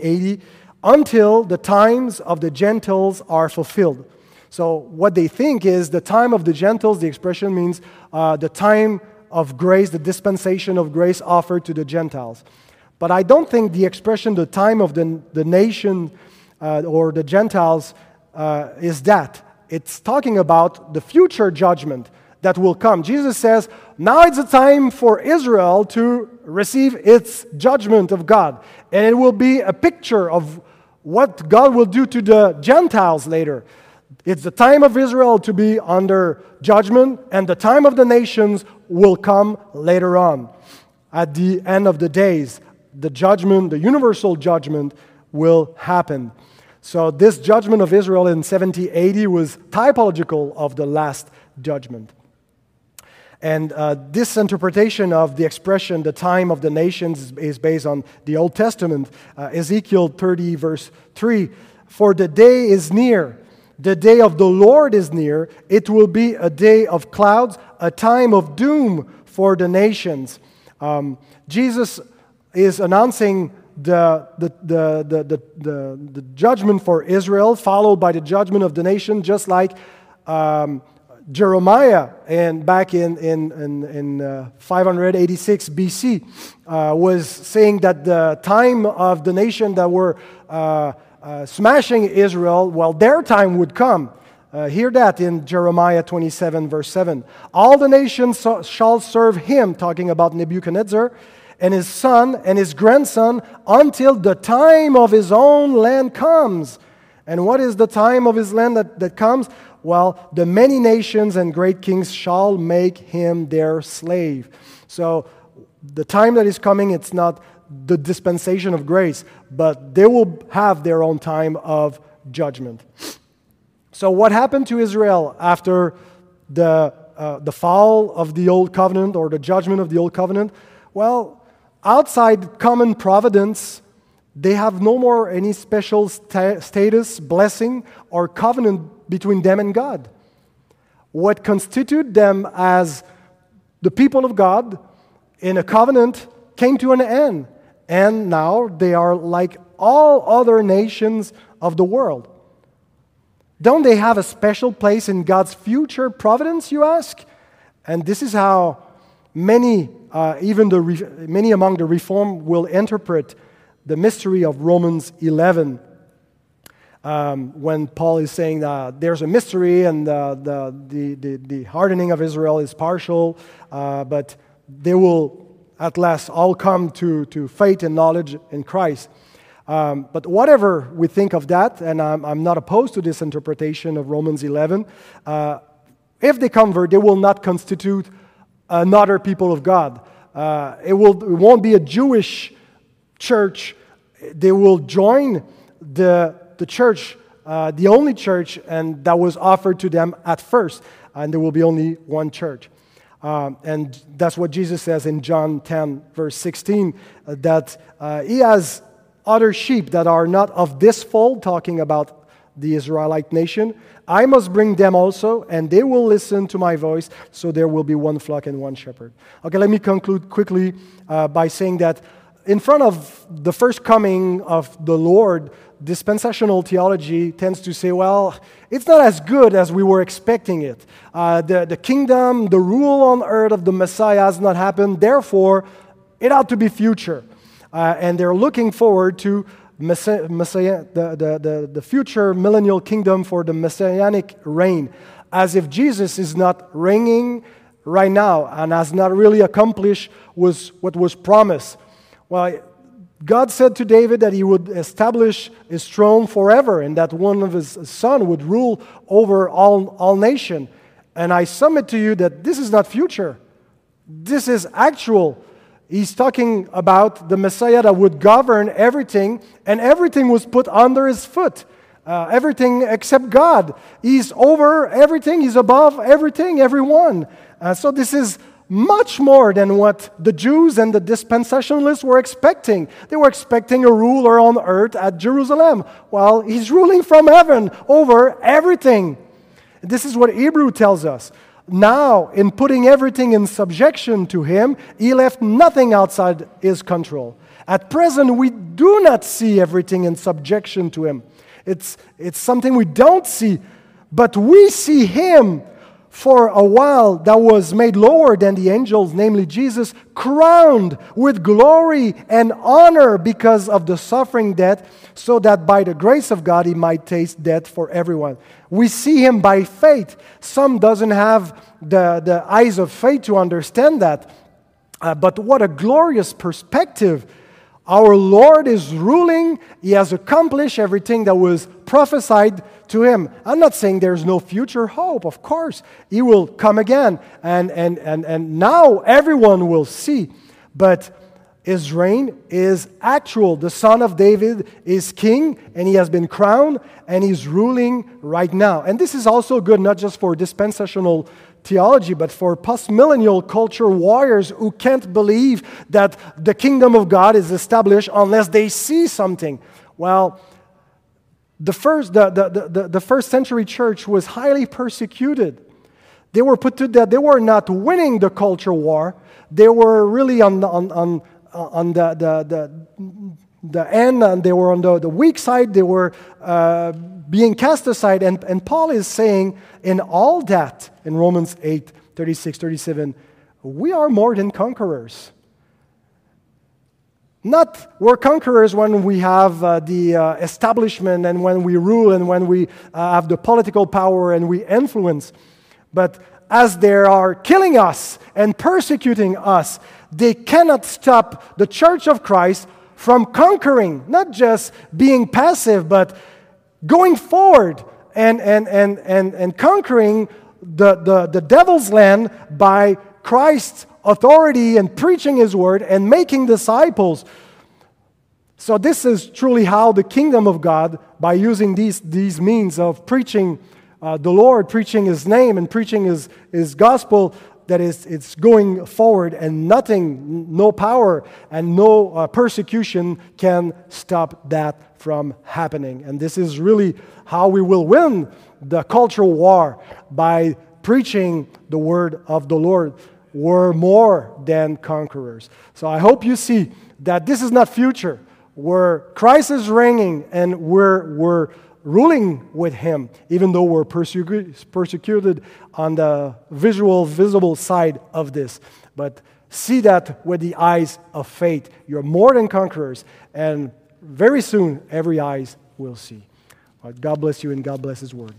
A D, until the times of the Gentiles are fulfilled. So what they think is the time of the Gentiles, the expression means uh, the time of grace, the dispensation of grace offered to the Gentiles. But I don't think the expression the time of the, the nation uh, or the Gentiles uh, is that. It's talking about the future judgment that will come. Jesus says, now it's the time for Israel to receive its judgment of God. And it will be a picture of what God will do to the Gentiles later. It's the time of Israel to be under judgment, and the time of the nations will come later on. At the end of the days, the judgment, the universal judgment, will happen. So this judgment of Israel in seventy A D was typological of the last judgment. And uh, this interpretation of the expression, the time of the nations, is based on the Old Testament. Uh, Ezekiel thirty, verse three, "For the day is near, the day of the Lord is near. It will be a day of clouds, a time of doom for the nations." Um, Jesus is announcing the the, the, the, the, the the judgment for Israel, followed by the judgment of the nation, just like um, Jeremiah and back in, in, in, in uh, five eighty-six B C uh, was saying that the time of the nation that were uh, Uh, smashing Israel, well, their time would come. Uh, hear that in Jeremiah twenty-seven, verse seven. "All the nations so- shall serve him," talking about Nebuchadnezzar, "and his son and his grandson until the time of his own land comes." And what is the time of his land that, that comes? Well, "the many nations and great kings shall make him their slave." So the time that is coming, it's not the dispensation of grace, but they will have their own time of judgment. So what happened to Israel after the uh, the fall of the Old Covenant, or the judgment of the Old Covenant? Well, outside common providence, they have no more any special sta- status, blessing, or covenant between them and God. What constituted them as the people of God in a covenant came to an end. And now they are like all other nations of the world. Don't they have a special place in God's future providence, you ask? And this is how many, uh, even the re- many among the Reformed, will interpret the mystery of Romans eleven, um, when Paul is saying uh, there's a mystery, and uh, the, the, the, the hardening of Israel is partial, uh, but they will at last all come to, to faith and knowledge in Christ. Um, but whatever we think of that, and I'm, I'm not opposed to this interpretation of Romans eleven, uh, if they convert, they will not constitute another people of God. Uh, it, will, it won't be a Jewish church. They will join the, the church, uh, the only church and that was offered to them at first, and there will be only one church. Um, and that's what Jesus says in John ten, verse sixteen, uh, that uh, he has other sheep that are not of this fold, talking about the Israelite nation. "I must bring them also, and they will listen to my voice, so there will be one flock and one shepherd." Okay, let me conclude quickly uh, by saying that in front of the first coming of the Lord, dispensational theology tends to say, well, it's not as good as we were expecting it. Uh, the, the kingdom, the rule on earth of the Messiah has not happened, therefore, it ought to be future. Uh, and they're looking forward to messi- messia- the, the, the, the future millennial kingdom for the messianic reign, as if Jesus is not reigning right now and has not really accomplished was what was promised. Well, God said to David that he would establish his throne forever and that one of his sons would rule over all, all nations. And I submit to you that this is not future. This is actual. He's talking about the Messiah that would govern everything, and everything was put under his foot. Uh, everything except God. He's over everything. He's above everything, everyone. Uh, so this is much more than what the Jews and the dispensationalists were expecting. They were expecting a ruler on earth at Jerusalem. Well, he's ruling from heaven over everything. This is what Hebrew tells us. Now, in putting everything in subjection to him, he left nothing outside his control. At present, we do not see everything in subjection to him. It's, it's something we don't see, but we see him for a while that was made lower than the angels, namely Jesus, crowned with glory and honor because of the suffering death, so that by the grace of God he might taste death for everyone. We see him by faith. Some doesn't have the, the eyes of faith to understand that. Uh, but what a glorious perspective. Our Lord is ruling. He has accomplished everything that was prophesied to him. I'm not saying there's no future hope. Of course, he will come again. And, and, and, and now everyone will see. But his reign is actual. The Son of David is king, and he has been crowned, and he's ruling right now. And this is also good not just for dispensational theology, but for postmillennial culture warriors who can't believe that the kingdom of God is established unless they see something. Well, the first, the, the, the, the first century church was highly persecuted. They were put to death. They were not winning the culture war. They were really on on on on the the the, the end, and they were on the, the weak side. They were uh, being cast aside. And, and Paul is saying, in all that, in Romans eight, thirty-six, thirty-seven, we are more than conquerors. Not we're conquerors when we have uh, the uh, establishment and when we rule and when we uh, have the political power and we influence. But as they are killing us and persecuting us, they cannot stop the Church of Christ from conquering, not just being passive, but going forward and, and, and, and, and conquering the, the, the devil's land by Christ's authority and preaching his word and making disciples. So this is truly how the kingdom of God, by using these, these means of preaching uh, the Lord, preaching his name and preaching his, his gospel, that is, it's going forward, and nothing, no power and no uh, persecution can stop that from happening. And this is really how we will win the cultural war, by preaching the word of the Lord. We're more than conquerors. So I hope you see that this is not future, where Christ is reigning and we're, we're ruling with him, even though we're persecu- persecuted on the visual, visible side of this. But see that with the eyes of faith. You're more than conquerors, and very soon every eyes will see. All right, God bless you, and God bless his word.